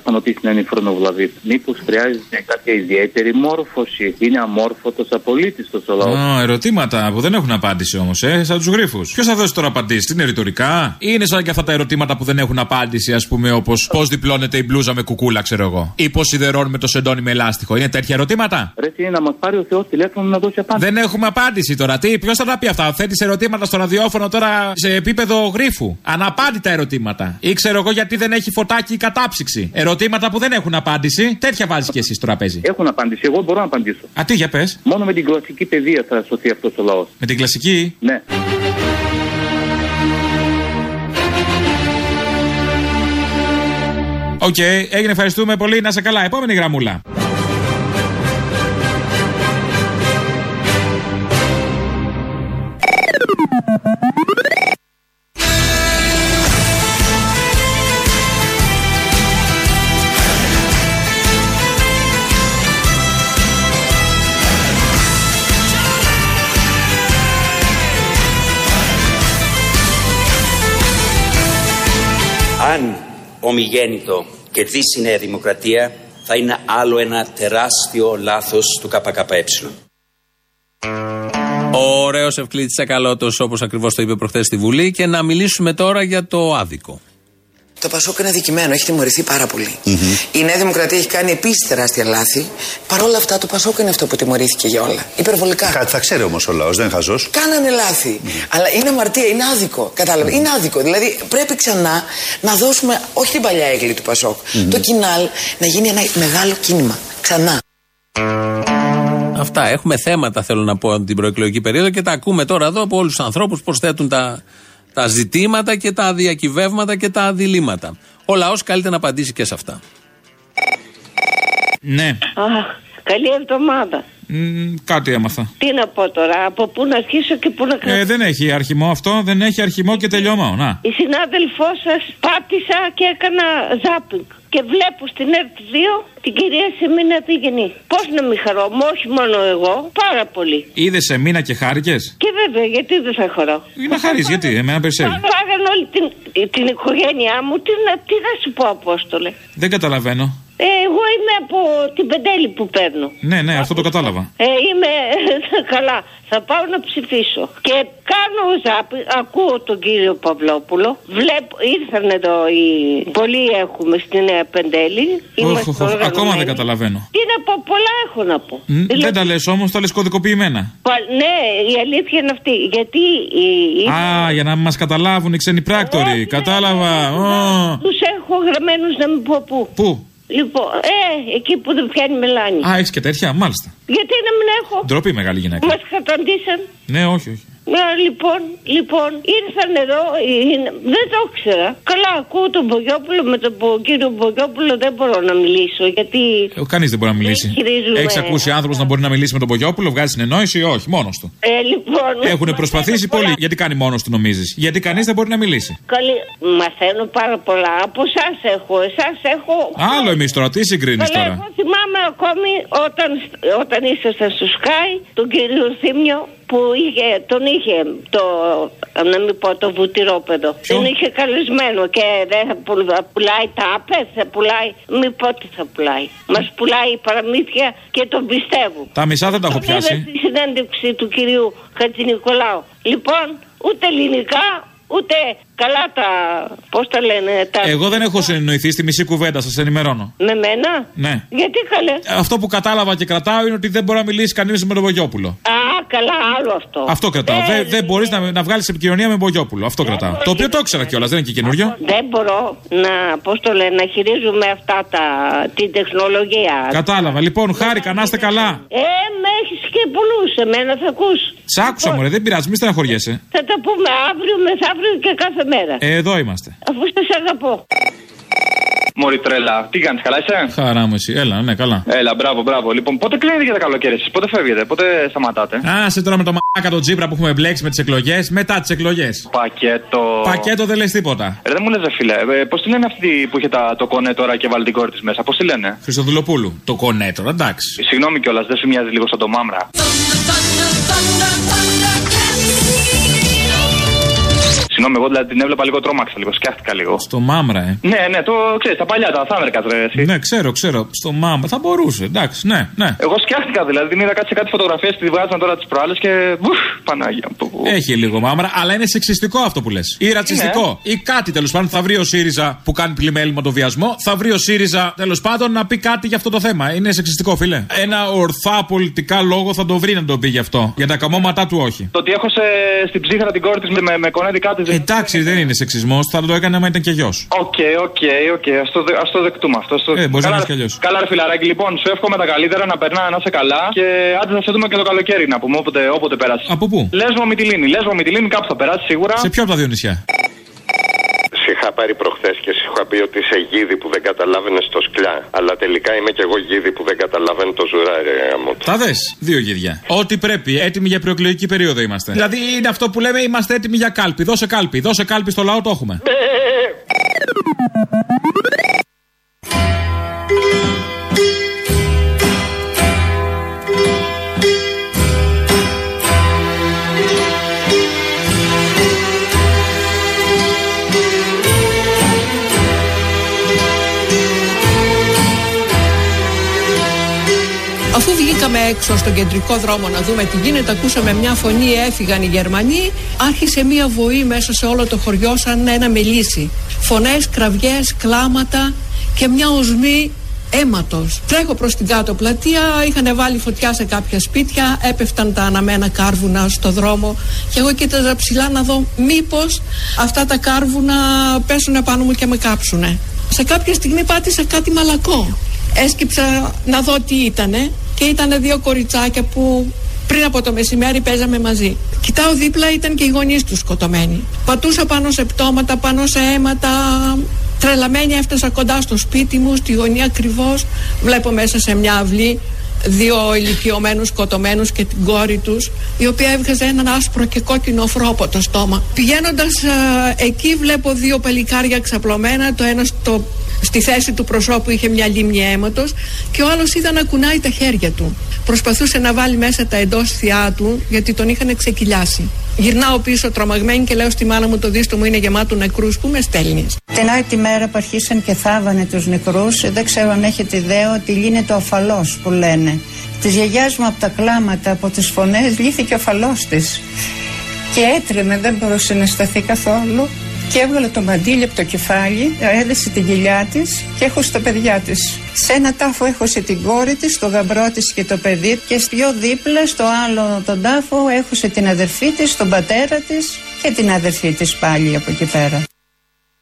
σταματήσει να είναι φρενοβλαβής? Μήπως χρειάζεται κάποια ιδιαίτερη μόρφωση? Είναι αμόρφωτος, απολύτιστος ο λαός. Α, ερωτήματα που δεν έχουν απάντηση όμως, ε, σαν τους γρίφους. Ποιος θα δώσει τώρα απαντήσεις? Είναι ρητορικά? Είναι σαν και αυτά τα ερωτήματα που δεν έχουν απάντηση, ας πούμε, όπως πώς διπλώνεται η μπλούζα με κουκούλα, ξέρω εγώ. Ή πώς σιδερώνουμε το σεντόνι με ελάστιχο. Είναι τέτοια ερωτήματα. Ρε, είναι να μας πάρει ο Θεός τηλέφωνο να δώσει απάντηση. Δεν έχουμε απάντηση τώρα. Τι, ποιος θα τα πει αυτά? Θέτεις ερωτήματα στο ραδιόφωνο τώρα σε επίπεδο γρίφου. Αναπάντητα ερωτήματα. Ή ξέρω εγώ γιατί δεν έχει φωτάκι η κατάψυξη. Ερωτήματα που δεν έχουν απάντηση. Τέτοια βάζεις κι εσύ στο τραπέζι. Έχουν απάντηση. Εγώ μπορώ να απαντήσω. Α, τι, για πες. Μόνο με την κλασική παιδεία θα σωθεί αυτός ο λαός. Με την κλασική? Ναι. Οκ, okay, έγινε, ευχαριστούμε πολύ, να σε καλά. Επόμενη γραμμούλα. Αν ομιγέννητο κερδίσει η Νέα Δημοκρατία, θα είναι άλλο ένα τεράστιο λάθος του ΚΚΕ. Ωραίος Ευκλείδης Τσακαλώτος, όπως ακριβώς το είπε προχθές στη Βουλή. Και να μιλήσουμε τώρα για το άδικο. Το Πασόκ είναι αδικημένο, έχει τιμωρηθεί πάρα πολύ. Mm-hmm. Η Νέα Δημοκρατία έχει κάνει επίσης τεράστια λάθη. Παρ' όλα αυτά, το Πασόκ είναι αυτό που τιμωρήθηκε για όλα. Υπερβολικά. Κάτι θα ξέρει όμως ο λαός, δεν είναι χαζός. Κάνανε λάθη. Mm-hmm. Αλλά είναι αμαρτία, είναι άδικο. Κατάλαβε. Mm-hmm. Είναι άδικο. Δηλαδή πρέπει ξανά να δώσουμε όχι την παλιά έγκλη του Πασόκ. Mm-hmm. Το ΚΙΝΑΛ να γίνει ένα μεγάλο κίνημα. Ξανά. Αυτά. Έχουμε θέματα, θέλω να πω, από την προεκλογική περίοδο και τα ακούμε τώρα εδώ από όλους τους ανθρώπους πώς θέτουν τα, τα ζητήματα και τα διακυβεύματα και τα διλήμματα. Ο λαός καλείται να απαντήσει και σε αυτά. Ναι. Αχ, καλή εβδομάδα. Μ, κάτι έμαθα. Τι να πω τώρα, από πού να αρχίσω και πού να κρατήσω. Ε, δεν έχει αρχημό αυτό, δεν έχει αρχημό και τελειώμα. Να. Η συνάδελφό σας πάτησα και έκανα ζάπινγκ. Και βλέπω στην ΕΡΤ δύο την κυρία Σεμίνα Διγενή. Πώς να μην χαρώ, όχι μόνο εγώ, πάρα πολύ. Είδες Σεμίνα και χάρηκες. Και βέβαια, γιατί δεν θα χαρώ. Να χαρείς, γιατί, εμένα περισσεύει. Φάγανε όλη την, την οικογένειά μου, τι, τι να σου πω, Απόστολε. Δεν καταλαβαίνω. Ε, εγώ είμαι από την Πεντέλη που παίρνω. Ναι, ναι, αυτό το κατάλαβα. Ε, είμαι καλά. Θα πάω να ψηφίσω. Και κάνω ζάπι, ακούω τον κύριο Παυλόπουλο. Βλέπω, ήρθαν εδώ οι. Πολλοί έχουμε στη Νέα Πεντέλη. Είμαστε οχ, οχ, οχ. Ακόμα δεν καταλαβαίνω. Τι να πω, πολλά έχω να πω. Ν, δηλαδή... Δεν τα λες όμως, τα λες κωδικοποιημένα. Ναι, η αλήθεια είναι αυτή. Γιατί. Η... Α, για να μας καταλάβουν οι ξένοι πράκτοροι. Ναι, κατάλαβα. Ναι, oh. Τους έχω γραμμένους να μην πω πού. Πού. Λοιπόν, ε, εκεί που δεν πιάνει μελάνι. Α, έχεις και τέτοια, μάλιστα. Γιατί να μην έχω. Ντροπή, μεγάλη γυναίκα. Μας καταντήσαν. Ναι, όχι, όχι. Ναι, λοιπόν, λοιπόν, ήρθαν εδώ, δεν το ήξερα. Καλά, ακούω τον Μπογιόπουλο, με τον κύριο Μπογιόπουλο δεν μπορώ να μιλήσω, γιατί... Κανείς δεν μπορεί να μιλήσει. Έχεις ακούσει άνθρωπος να μπορεί να μιλήσει με τον Μπογιόπουλο, βγάζει συνεννόηση ή όχι, μόνος του. Ε, λοιπόν... Έχουν προσπαθήσει πολύ. Γιατί κάνει μόνος του, νομίζεις? Γιατί κανείς δεν μπορεί να μιλήσει. Καλή... Μαθαίνω πάρα πολλά. Από εσάς έχω, εσάς έχω... Άλλο εμείς τώρα, τι συγκρίνεις τώρα. Εγώ θυμάμαι ακόμη όταν, όταν ήσασταν στο Sky, τον κύριο Θήμιο, που είχε, τον είχε το, να μην πω, το βουτυρόπεδο. Τον είχε καλεσμένο και δεν θα πουλάει τάπες, θα πουλάει, μην πω τι θα πουλάει. Μας πουλάει παραμύθια και τον πιστεύω. Τα μισά δεν τα έχω πιάσει. Τον είδα στη συνέντευξη του κυρίου Χατζηνικολάου. Λοιπόν, ούτε ελληνικά, ούτε καλά τα, πώς τα λένε τα... Εγώ δεν έχω συνεννοηθεί στη μισή κουβέντα, σας ενημερώνω. Με μένα? Ναι. Γιατί καλέ? Αυτό που κατάλαβα και κρατάω είναι ότι δεν μπορεί να μιλήσει κανείς με τον Βογιόπουλο. Καλά, άλλο αυτό. Αυτό κρατάω. Δεν, δεν, δεν μπορεί να, να βγάλει επικοινωνία με Μπογιόπουλο. Αυτό δεν κρατάω. Το οποίο το ήξερα κιόλα, δεν είναι και καινούριο. Δεν μπορώ να, πώς το λένε, να χειρίζουμε αυτά τα, την τεχνολογία. Κατάλαβα. Λοιπόν, χάρηκα, να είστε καλά. Ε, με έχει και πολλού. Εμένα θα ακούς. Σ' άκουσα, μωρέ, δεν πειράζει, μη στεναχωριέσαι. Θα τα πούμε αύριο, μεθαύριο και κάθε μέρα. Ε, εδώ είμαστε. Αφού σα αγαπώ. Μωρή τρελά, τι κάνεις, καλά είσαι? Χαρά μου εσύ, έλα, ναι, καλά. Έλα, μπράβο, μπράβο. Λοιπόν, πότε κλείνετε για τα καλοκαίρια σας, πότε φεύγετε, πότε σταματάτε? Α, σε τώρα με το μάκα τον Τσίπρα που έχουμε μπλέξει με τις εκλογές, μετά τις εκλογές. Πακέτο. Πακέτο δεν λες τίποτα. Ρε, δεν μου λες, δε φίλε, ε, πώς τη λένε αυτή που είχε τα, το κονέ τώρα και βάλει την κόρη της μέσα, πώς τη λένε? Χριστοδουλοπούλου. Το κονέ τώρα, εντάξει. Συγγνώμη κιόλας, δεν σου μοιάζει λίγο σαν το μάμρα? Συγγνώμη, εγώ δηλαδή την έβλεπα λίγο, τρόμαξα λίγο, σκιάχτηκα λίγο. Στο μάμρα, ε. Ναι, ναι, το ξέρεις, τα παλιά, τα Θάμερκα τώρα, εσύ. Ναι, ξέρω, ξέρω. Στο μάμρα, θα μπορούσε, εντάξει, ναι, ναι. Εγώ σκιάχτηκα δηλαδή, την είδα κάτι σε κάτι φωτογραφίες, τη βγάζαν τώρα τις προάλλες και. Μπουφ, Πανάγια. Έχει λίγο μάμρα, αλλά είναι σεξιστικό αυτό που λες. Ή ρατσιστικό. Ναι. Ή κάτι τέλος πάντων. Θα βρει ο ΣΥΡΙΖΑ που κάνει πλημέλημα το βιασμό, θα βρει ο ΣΥΡΙΖΑ τέλος πάντων να πει κάτι για αυτό το θέμα. Είναι σεξιστικό, φίλε. Ένα ορθά πολιτικά λόγο θα το βρει να το πει γι' αυτό. Για τα καμώματά του, όχι. Το ότι έχω σε, στην ψύχρα την κόρη της με, με, με κονέδι κάτι. Εντάξει, δεν είναι σεξισμός, θα το έκανε άμα ήταν και γιος. Οκ, οκ, οκ, ας το δεκτούμε αυτό. Το... Ε, μπορεί να είναι και αλλιώς. Καλά, ρε φιλαράκι, λοιπόν, σου εύχομαι τα καλύτερα, να περνά, να είσαι καλά και άντε να σε δούμε και το καλοκαίρι να πούμε, όποτε, όποτε περάσει. Από πού? Λέσβο Μυτιλήνη, Λέσβο Μυτιλήνη, κάπου θα περάσει σίγουρα. Σε ποιο από τα δύο νησιά? Είχα πάρει προχθές και σου είχα πει ότι είσαι γίδι που δεν καταλάβαινε το σκλιά. Αλλά τελικά είμαι κι εγώ γίδι που δεν καταλαβαίνω το ζουράρι. Τα δες, δύο γίδια. Ό,τι πρέπει, έτοιμοι για προεκλογική περίοδο είμαστε. Δηλαδή είναι αυτό που λέμε, είμαστε έτοιμοι για κάλπη. Δώσε κάλπη, δώσε κάλπη στο λαό, το έχουμε. Αφού βγήκαμε έξω στον κεντρικό δρόμο να δούμε τι γίνεται, ακούσαμε μια φωνή, έφυγαν οι Γερμανοί, άρχισε μια βοή μέσα σε όλο το χωριό σαν ένα μελίσι. Φωνές, κραυγές, κλάματα και μια οσμή αίματος. Τρέχω προς την κάτω πλατεία, είχαν βάλει φωτιά σε κάποια σπίτια, έπεφταν τα αναμένα κάρβουνα στο δρόμο και εγώ κοίταζα ψηλά να δω μήπως αυτά τα κάρβουνα πέσουν πάνω μου και με κάψουνε. Σε κάποια στιγμή πάτησα κάτι μαλακό. έσκυψα να δω τι ήτανε και ήτανε δύο κοριτσάκια που πριν από το μεσημέρι παίζαμε μαζί. Κοιτάω δίπλα, ήταν και οι γονείς τους σκοτωμένοι. Πατούσα πάνω σε πτώματα, πάνω σε αίματα. Τρελαμένη έφτασα κοντά στο σπίτι μου, στη γωνία ακριβώς. Βλέπω μέσα σε μια αυλή δύο ηλικιωμένους σκοτωμένους και την κόρη τους, η οποία έβγαζε έναν άσπρο και κόκκινο οφρό από το στόμα. Πηγαίνοντας α, εκεί βλέπω δύο παλικάρια ξαπλωμένα, το ένα στο, στη θέση του προσώπου είχε μια λίμνη αίματος και ο άλλος είδα να κουνάει τα χέρια του. Προσπαθούσε να βάλει μέσα τα εντόσθιά του γιατί τον είχαν ξεκυλιάσει. Γυρνάω πίσω τρομαγμένη και λέω στη μάνα μου, το δίστο μου είναι γεμάτο νεκρούς, που με στέλνεις. Την άλλη τη μέρα που αρχίσαν και θάβανε τους νεκρούς, δεν ξέρω αν έχετε ιδέα ότι λύνεται ο αφαλός που λένε. Της γιαγιάς μου από τα κλάματα, από τις φωνές, λύθηκε ο αφαλός της. Και έτρεμε, δεν μπορούσε να σταθεί καθόλου και έβγαλε το μαντίλι από το κεφάλι, έδεσε την κοιλιά της και έχωσε τα παιδιά της. Σε ένα τάφο έχωσε την κόρη της, το γαμπρό της και το παιδί, και πιο δίπλα στο άλλο τον τάφο έχωσε την αδερφή της, τον πατέρα της και την αδερφή της πάλι από εκεί πέρα.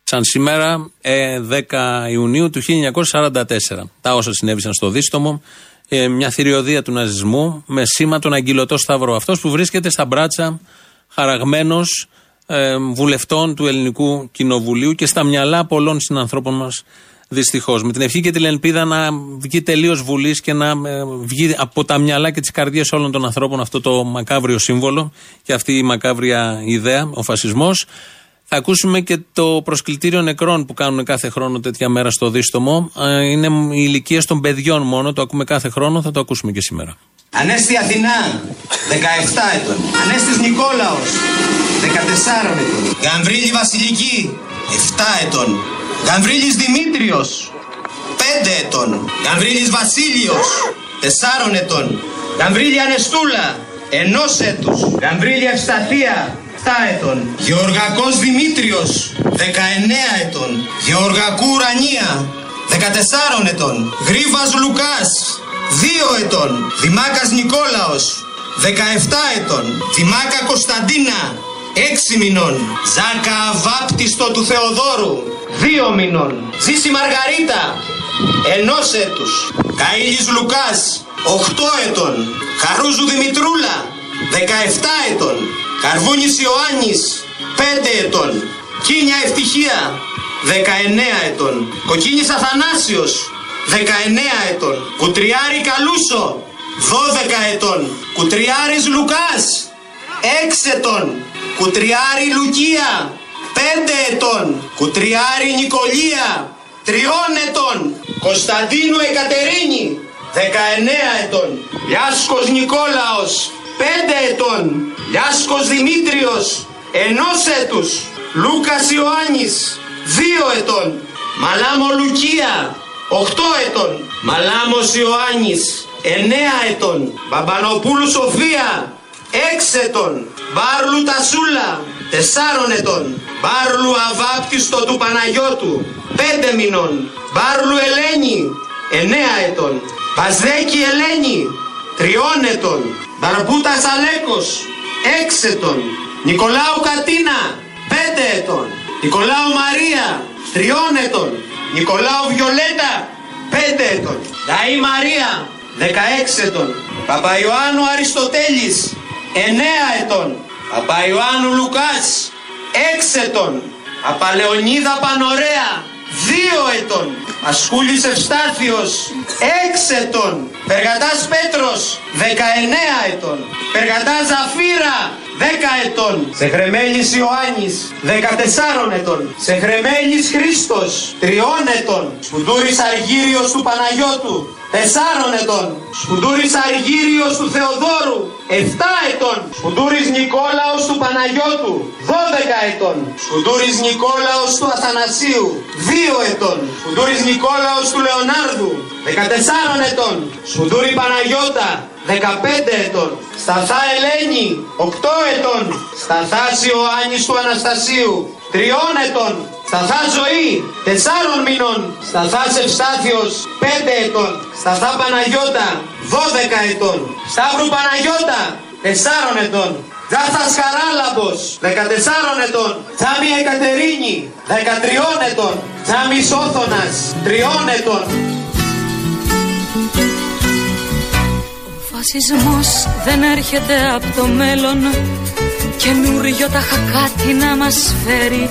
Σαν σήμερα ε, δέκα Ιουνίου του χίλια εννιακόσια σαράντα τέσσερα. Τα όσα συνέβησαν στο Δίστομο, ε, μια θηριωδία του ναζισμού με σήμα τον αγγυλωτό σταυρό. Αυτός που βρίσκεται στα μπράτσα χαραγμένος ε, βουλευτών του Ελληνικού Κοινοβουλίου και στα μυαλά πολλών συνανθρώπων μας, δυστυχώς. Με την ευχή και την ελπίδα να βγει τελείως βουλής και να ε, βγει από τα μυαλά και τις καρδιές όλων των ανθρώπων αυτό το μακάβριο σύμβολο και αυτή η μακάβρια ιδέα, ο φασισμός. Θα ακούσουμε και το προσκλητήριο νεκρών που κάνουν κάθε χρόνο τέτοια μέρα στο Δίστομο. Είναι οι ηλικίες των παιδιών μόνο, το ακούμε κάθε χρόνο, θα το ακούσουμε και σήμερα. Ανέστη Αθηνά, δεκαεπτά ετών. Ανέστης Νικόλαος, δεκατέσσερα ετών. Γαμβρίλη Βασιλική, επτά ετών. Γαμβρίλης Δημήτριος, πέντε ετών. Γαμβρίλης Βασίλειος, τέσσερα ετών. Γαμβρίλη Ανεστούλα, ενός έτους. Γαμβρίλη Ευσταθία, επτά ετών. Γεωργακός Δημήτριος, δεκαεννέα ετών. Γεωργακού Ουρανία, δεκατέσσερα ετών. Γρίβας Λουκάς, δύο ετών. Δημάκας Νικόλαος, δεκαεπτά ετών. Δημάκα Κωνσταντίνα, έξι μηνών. Ζάκα Αβάπτιστο του Θεοδόρου, δύο μηνών. Ζήση Μαργαρίτα, ενός έτους. Καΐλης Λουκάς, οκτώ ετών. Χαρούζου Δημητρούλα, δεκαεπτά ετών. Καρβούνης Ιωάννης, πέντε ετών. Κίνια Ευτυχία, δεκαεννέα ετών. Κοκκίνης Αθανάσιος, δεκαεννέα ετών. Κουτριάρη Καλούσο, δώδεκα ετών. Κουτριάρης Λουκάς, έξι ετών. Κουτριάρη Λουκία, πέντε ετών. Κουτριάρη Νικολία, τρία ετών. Κωνσταντίνου Εκατερίνη, δεκαεννέα ετών. Λιάσκος Νικόλαος, πέντε ετών. Λιάσκος Δημήτριος, ενός έτους. Λούκας Ιωάννης, δύο ετών. Μαλάμο Λουκία, οκτώ ετών. Μαλάμος Ιωάννης, εννέα ετών. Μπαμπανοπούλου Σοφία, έξι ετών. Μπάρλου Τασούλα, τέσσερα ετών. Μπάρλου Αβάπτιστο του Παναγιώτου, πέντε μηνών. Μπάρλου Ελένη, εννέα ετών. Παζέκη Ελένη, τρία ετών. Μπαρμπούτας Αλέκος, έξι ετών. Νικολάου Κατίνα, πέντε ετών. Νικολάου Μαρία, τρία ετών. Νικολάου Βιολέτα, πέντε ετών. Νταΐ Μαρία, δεκαέξι ετών. Παπαϊωάννου Αριστοτέλης, εννέα ετών. Παπαϊωάννου Λουκάς, έξι ετών. Απαλεωνίδα Πανωρέα, δύο ετών. Ασχούλης Ευστάθιος, έξι ετών. Περγατάς Πέτρος, δεκαεννέα ετών. Περγατάς Ζαφύρα, δέκα ετών. Σεχρεμέλης Ιωάννης, δεκατέσσερα ετών. Σεχρεμέλης Χρήστος, τρία ετών. Σκουντούρης Αργύριος του Παναγιώτου, τέσσερα ετών. Σκουντούρης Αργύριος του Θεοδόρου, επτά ετών. Σκουντούρης Νικόλαος του Παναγιώτου, δώδεκα ετών. Σκουντούρης Νικόλαος του Αθανασίου, δύο ετών. Σκουντούρης Νικόλαος του Λεωνάρδου, δεκατέσσερα ετών. Σκουντούρη Παναγιώτα, δεκαπέντε ετών. Σταθά Ελένη, οκτώ ετών. Σταθάς Ιωάννης του Αναστασίου, τρία ετών. Σταθά Ζωή, τέσσερα μηνών. Σταθάς Ευστάθιος, πέντε ετών. Σταθά Παναγιώτα, δώδεκα ετών. Σταύρου Παναγιώτα, τέσσερα ετών. Ζάθας Χαράλαμπος, δεκατέσσερα ετών. Θάμη Εκατερίνη, δεκατρία ετών. Θάμης Όθωνας, τρία ετών. φασισμός δεν έρχεται από το μέλλον. Καινούριο τάχα κάτι να μας φέρει.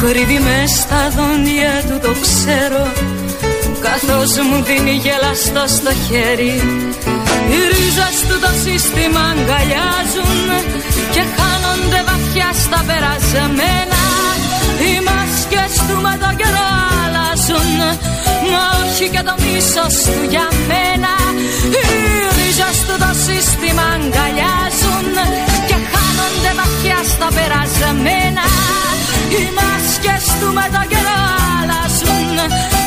Κρύβει μες στα δόντια του, το ξέρω, καθώς μου δίνει γελαστό στο χέρι. Οι ρίζες του το σύστημα αγκαλιάζουν και χάνονται βαθιά στα περασμένα. Οι μάσκες του με τον καιρό αλλάζουν, μα όχι και το μίσος του για μένα. Οι ρίζες του το σύστημα αγκαλιάζουν και χάνονται βαθιά στα περασμένα. Οι μάσκες του με τον καιρό αλλάζουν,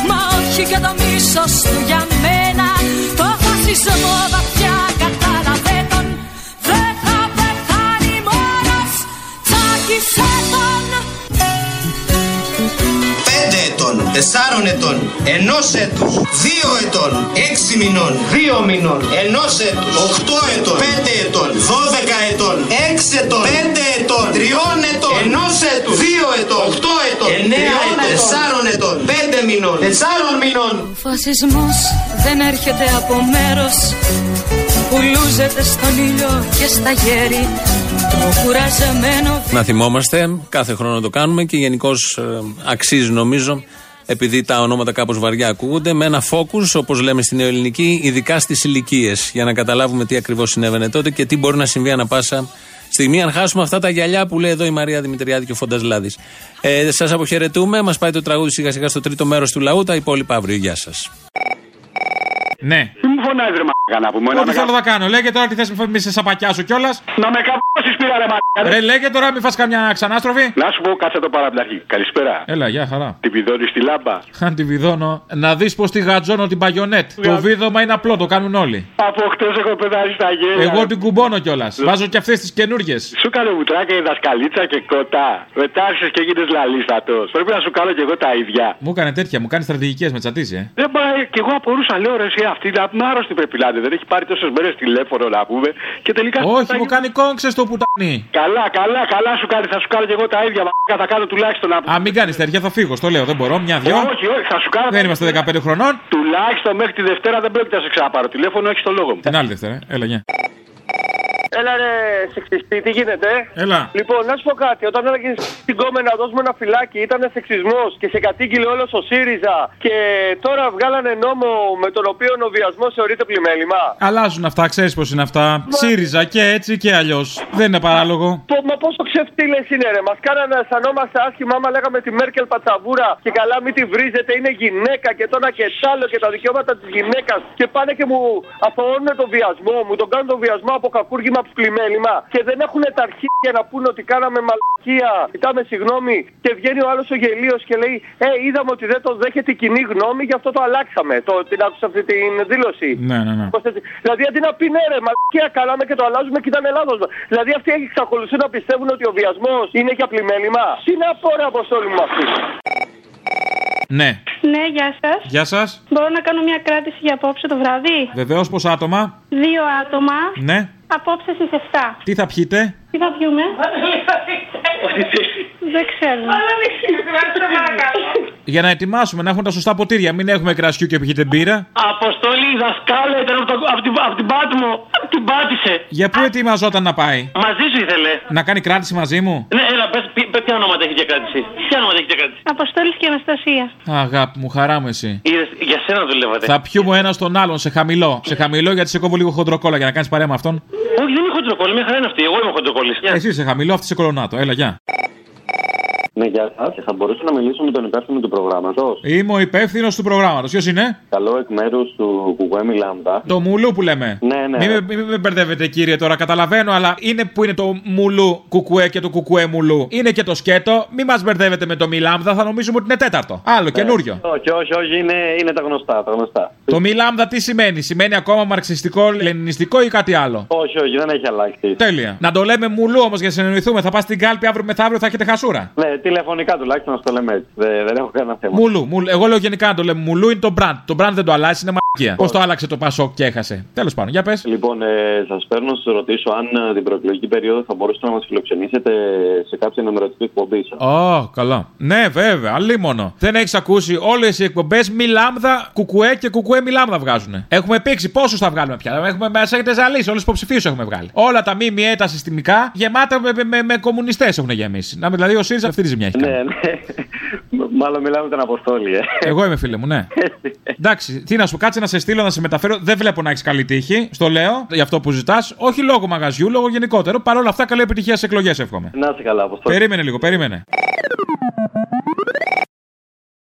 μα όχι και το μίσος του για μένα. Το φασισμό βαθιά κατάλαβε τον, δεν θα πεθάνει μόνος, τσάκισε τον. Πέντε ετών, τεσσάρων ετών, ενός έτους, δύο ετών, έξι μηνών, δύο μηνών, ενός έτους, οκτώ ετών, πέντε ετών, δώδεκα ετών, έξι ετών, πέντε ετών, τριών ετών, ενός έτους, δύο ετών, οκτώ ετών, εννέα ετών, τεσσάρων ετών, πέντε μηνών, τεσσάρων μηνών. Ο φασισμός δεν έρχεται από μέρος που λούζεται στον ήλιο και στα γέρη. Να θυμόμαστε, κάθε χρόνο το κάνουμε και γενικώς ε, αξίζει νομίζω, επειδή τα ονόματα κάπως βαριά ακούγονται, με ένα focus, όπως λέμε στην νεοελληνική, ειδικά στις ηλικίες, για να καταλάβουμε τι ακριβώς συνέβαινε τότε και τι μπορεί να συμβεί ανά πάσα στιγμή, αν χάσουμε αυτά τα γυαλιά που λέει εδώ η Μαρία Δημητριάδη και ο Φώντας Λάδης. Ε, σας αποχαιρετούμε, μας πάει το τραγούδι σιγά σιγά στο τρίτο μέρος του λαού, τα υπόλοιπα αύριο. Γεια σας. Ναι. Τι μου φωνάζει ρε μαλάκα να πούμε. Ό,τι θέλω να κάνω. Λέγε τώρα τι θες μη σε σαπακιάσω κιόλας. Να με καμπώσεις πήρα ρε μαλάκα. Ρε λέγε τώρα μη φας καμιά ξανάστροφη. Να σου πω κάτσε το παραπλαχή. Καλησπέρα. Έλα γεια χαρά. Την πηδώνεις τη λάμπα. Αν την πηδώνω. Να δεις πως τη γατζώνω την παγιονέτ. Το βίδωμα είναι απλό, το κάνουν όλοι. Από χτες έχω πετάσει τα γέλια. Εγώ την κουμπώνω κιόλας. Βάζω κι αυτές τις καινούργιες. Σου κάνω βουτράκια η δασκαλίτσα και κοτά. Μετάξεις και γίνεις λαλίστατος. Πρέπει να σου κάνω κι εγώ τα ίδια. Μου έκανε τέτοια, μου κάνει στρατηγικές με τσατίσει, ε. Δεν πάει κι εγώ απορούσα λέω ρε εσύ αυτή είναι άρρωστη πρέπει να είναι. Δεν έχει πάρει τόσες μέρες τηλέφωνο να πούμε και τελικά. Όχι, θα... μου κάνει κόμξε στο πουτάνι. Καλά, καλά, καλά σου κάνει. Θα σου κάνω και εγώ τα ίδια. Μα θα κάνω τουλάχιστον να. Α, μην κάνει τέτοια, θα φύγω. Στο λέω, δεν μπορώ. Μια-δυο. Όχι, όχι, θα σου κάνω. Δεν είμαστε δεκαπέντε χρονών. Τουλάχιστον μέχρι τη Δευτέρα δεν πρέπει να σε ξαναπάρω τηλέφωνο, έχει το λόγο μου. Την άλλη Δευτέρα, έλα, γεια. Έλα ρε σεξιστή, τι γίνεται. Έλα. Λοιπόν, να σου πω κάτι. Όταν έλεγε στην Κόμμα να δώσουμε ένα φυλάκι, ήταν σεξισμός και σε κατήγγειλε όλος ο ΣΥΡΙΖΑ. Και τώρα βγάλανε νόμο με τον οποίο ο βιασμός θεωρείται πλημέλημα. Αλλάζουν αυτά, ξέρεις πως είναι αυτά. Μα... ΣΥΡΙΖΑ και έτσι και αλλιώς. Δεν είναι παράλογο. Πο, μα πόσο ξεφτύλες είναι ρε. Μας κάνανε αισθανόμαστε άσχημα άμα λέγαμε τη Μέρκελ πατσαβούρα και καλά μην τη βρίζετε. Είναι γυναίκα και τώρα και σ' άλλο και τα δικαιώματα της γυναίκας. Και πάνε και μου αθωώνουν τον βιασμό. Μου τον κάνουν τον βιασμό από κακούργημα. Και δεν έχουν τα αρχίδια να πούνε ότι κάναμε μαλακία. Κοιτάμε, συγγνώμη. Και βγαίνει ο άλλος ο γελίος και λέει: Ε, είδαμε ότι δεν το δέχεται η κοινή γνώμη, γι' αυτό το αλλάξαμε. Το, την άκουσα αυτή την δήλωση. Ναι, ναι, ναι. Δηλαδή αντί να πει ναι, ρε, μαλακία, κάναμε και το αλλάζουμε και ήταν Ελλάδος. Δηλαδή αυτοί εξακολουθούν να πιστεύουν ότι ο βιασμός είναι για πλημέλημα. Τι να πω, ρε, Αποστόλη μου αυτή. Ναι. Ναι, γεια σας. Γεια σας. Μπορώ να κάνω μια κράτηση για απόψε το βράδυ. Βεβαίως, πόσα άτομα. Δύο άτομα. Ναι. Απόψε στις εφτά. Τι θα πιείτε? Τι θα πιούμε? Δεν ξέρω. Για να ετοιμάσουμε, να έχουν τα σωστά ποτήρια. Μην έχουμε κρασιού και πιείτε μπύρα. Αποστολή, δασκάλα ήταν από την Πάτμο. Την πάτησε. Για πού ετοιμαζόταν να πάει? Μαζί σου ήθελε. Να κάνει κράτηση μαζί μου. Ναι, έλα, πες ποια ονόματα έχει για κράτηση. Ποια ονόματα έχει για κράτηση? Αποστόλης και Αναστασία. Αγάπη μου, χαρά μου εσύ. Για σένα δουλεύατε. Θα πιούμε ένα τον άλλον σε χαμηλό. Σε χαμηλό γιατί σε κόβω λίγο χοντροκόλα για να κάνεις παρέα με αυτόν. Όχι, δεν είναι χοντροκόλα, μια χαρά είναι αυτή. Εγώ είμαι χοντροκόλης. Εσύ σε χαμηλό, αυτή σε κολονάτο. Έλα, γεια. Ναι, γεια σας. Θα μπορούσα να μιλήσω με τον υπεύθυνο του προγράμματος? Είμαι ο υπεύθυνος του προγράμματος. Ποιος είναι? Καλό εκ μέρους του ΚΚΕ Λάμδα. Το μουλού που λέμε. Ναι, ναι. Μην μη, μη, μη μπερδεύετε, κύριε, τώρα. Καταλαβαίνω, αλλά είναι που είναι το μουλού ΚΚΕ και το ΚΚΕ μουλού. Είναι και το σκέτο. Μην μας μπερδεύετε με το μη λάμδα, θα νομίζουμε ότι είναι τέταρτο. Άλλο, ναι, καινούριο. Όχι, όχι, όχι, είναι, είναι τα γνωστά. Τα γνωστά. Το μη λάμδα τι σημαίνει? Σημαίνει ακόμα μαρξιστικό, λενινιστικό ή κάτι άλλο? Όχι, όχι, δεν έχει αλλάξει. Τέλεια. Να το λέμε μουλού όμως για να συνεννοηθούμε. Θα πας στην κάλπη αύριο μεθαύριο, θα έχετε χασούρα. Ναι, τηλεφωνικά τουλάχιστον να το λέμε έτσι. Δεν, δεν έχω κανένα θέμα. Μουλού, μουλ, εγώ λέω γενικά να το λέμε. Μουλού είναι το brand. Το brand δεν το αλλάζει, είναι μαγεία. Πώς το άλλαξε το Πασόκ και έχασε. Τέλος πάντων, για πες. Λοιπόν, ε, σας παίρνω να σας ρωτήσω αν την προεκλογική περίοδο θα μπορούσατε να μας φιλοξενήσετε σε κάποια ενημερωτική εκπομπή. Ω, oh, καλά. Ναι, βέβαια, αλίμονο. Δεν έχεις ακούσει όλες οι εκπομπές μιλάμδα κουκουέ και κουκουέ μιλάμδα βγάζουν. Έχουμε πήξει πόσους θα βγάλουμε πια. Έχουμε, μας έχετε ζαλίσει, όλες τις υποψηφίες έχουμε βγάλει. Όλα τα ΜΜΕ τα συστημικά γεμάτα με, με, με, με κομμουνιστές έχουν γεμίσει. Να, δηλαδή ο ΣΥΡΙΖΑ αυτή τη ζημιά έχει κάνει. Ναι, ναι. Μάλλον μιλάμε τον Αποστόλη. Ε. Εγώ είμαι φίλε μου, ναι. Εντάξει, τι να σου κάτσε να σε στείλω, να σε μεταφέρω. Δεν βλέπω να έχεις καλή τύχη. Στο λέω για αυτό που ζητάς. Όχι λόγω μαγαζιού, λόγω γενικότερο. Παρ' όλα αυτά, καλή επιτυχία σε εκλογές, εύχομαι. Να είσαι καλά, Αποστόλη. Περίμενε λίγο, περίμενε.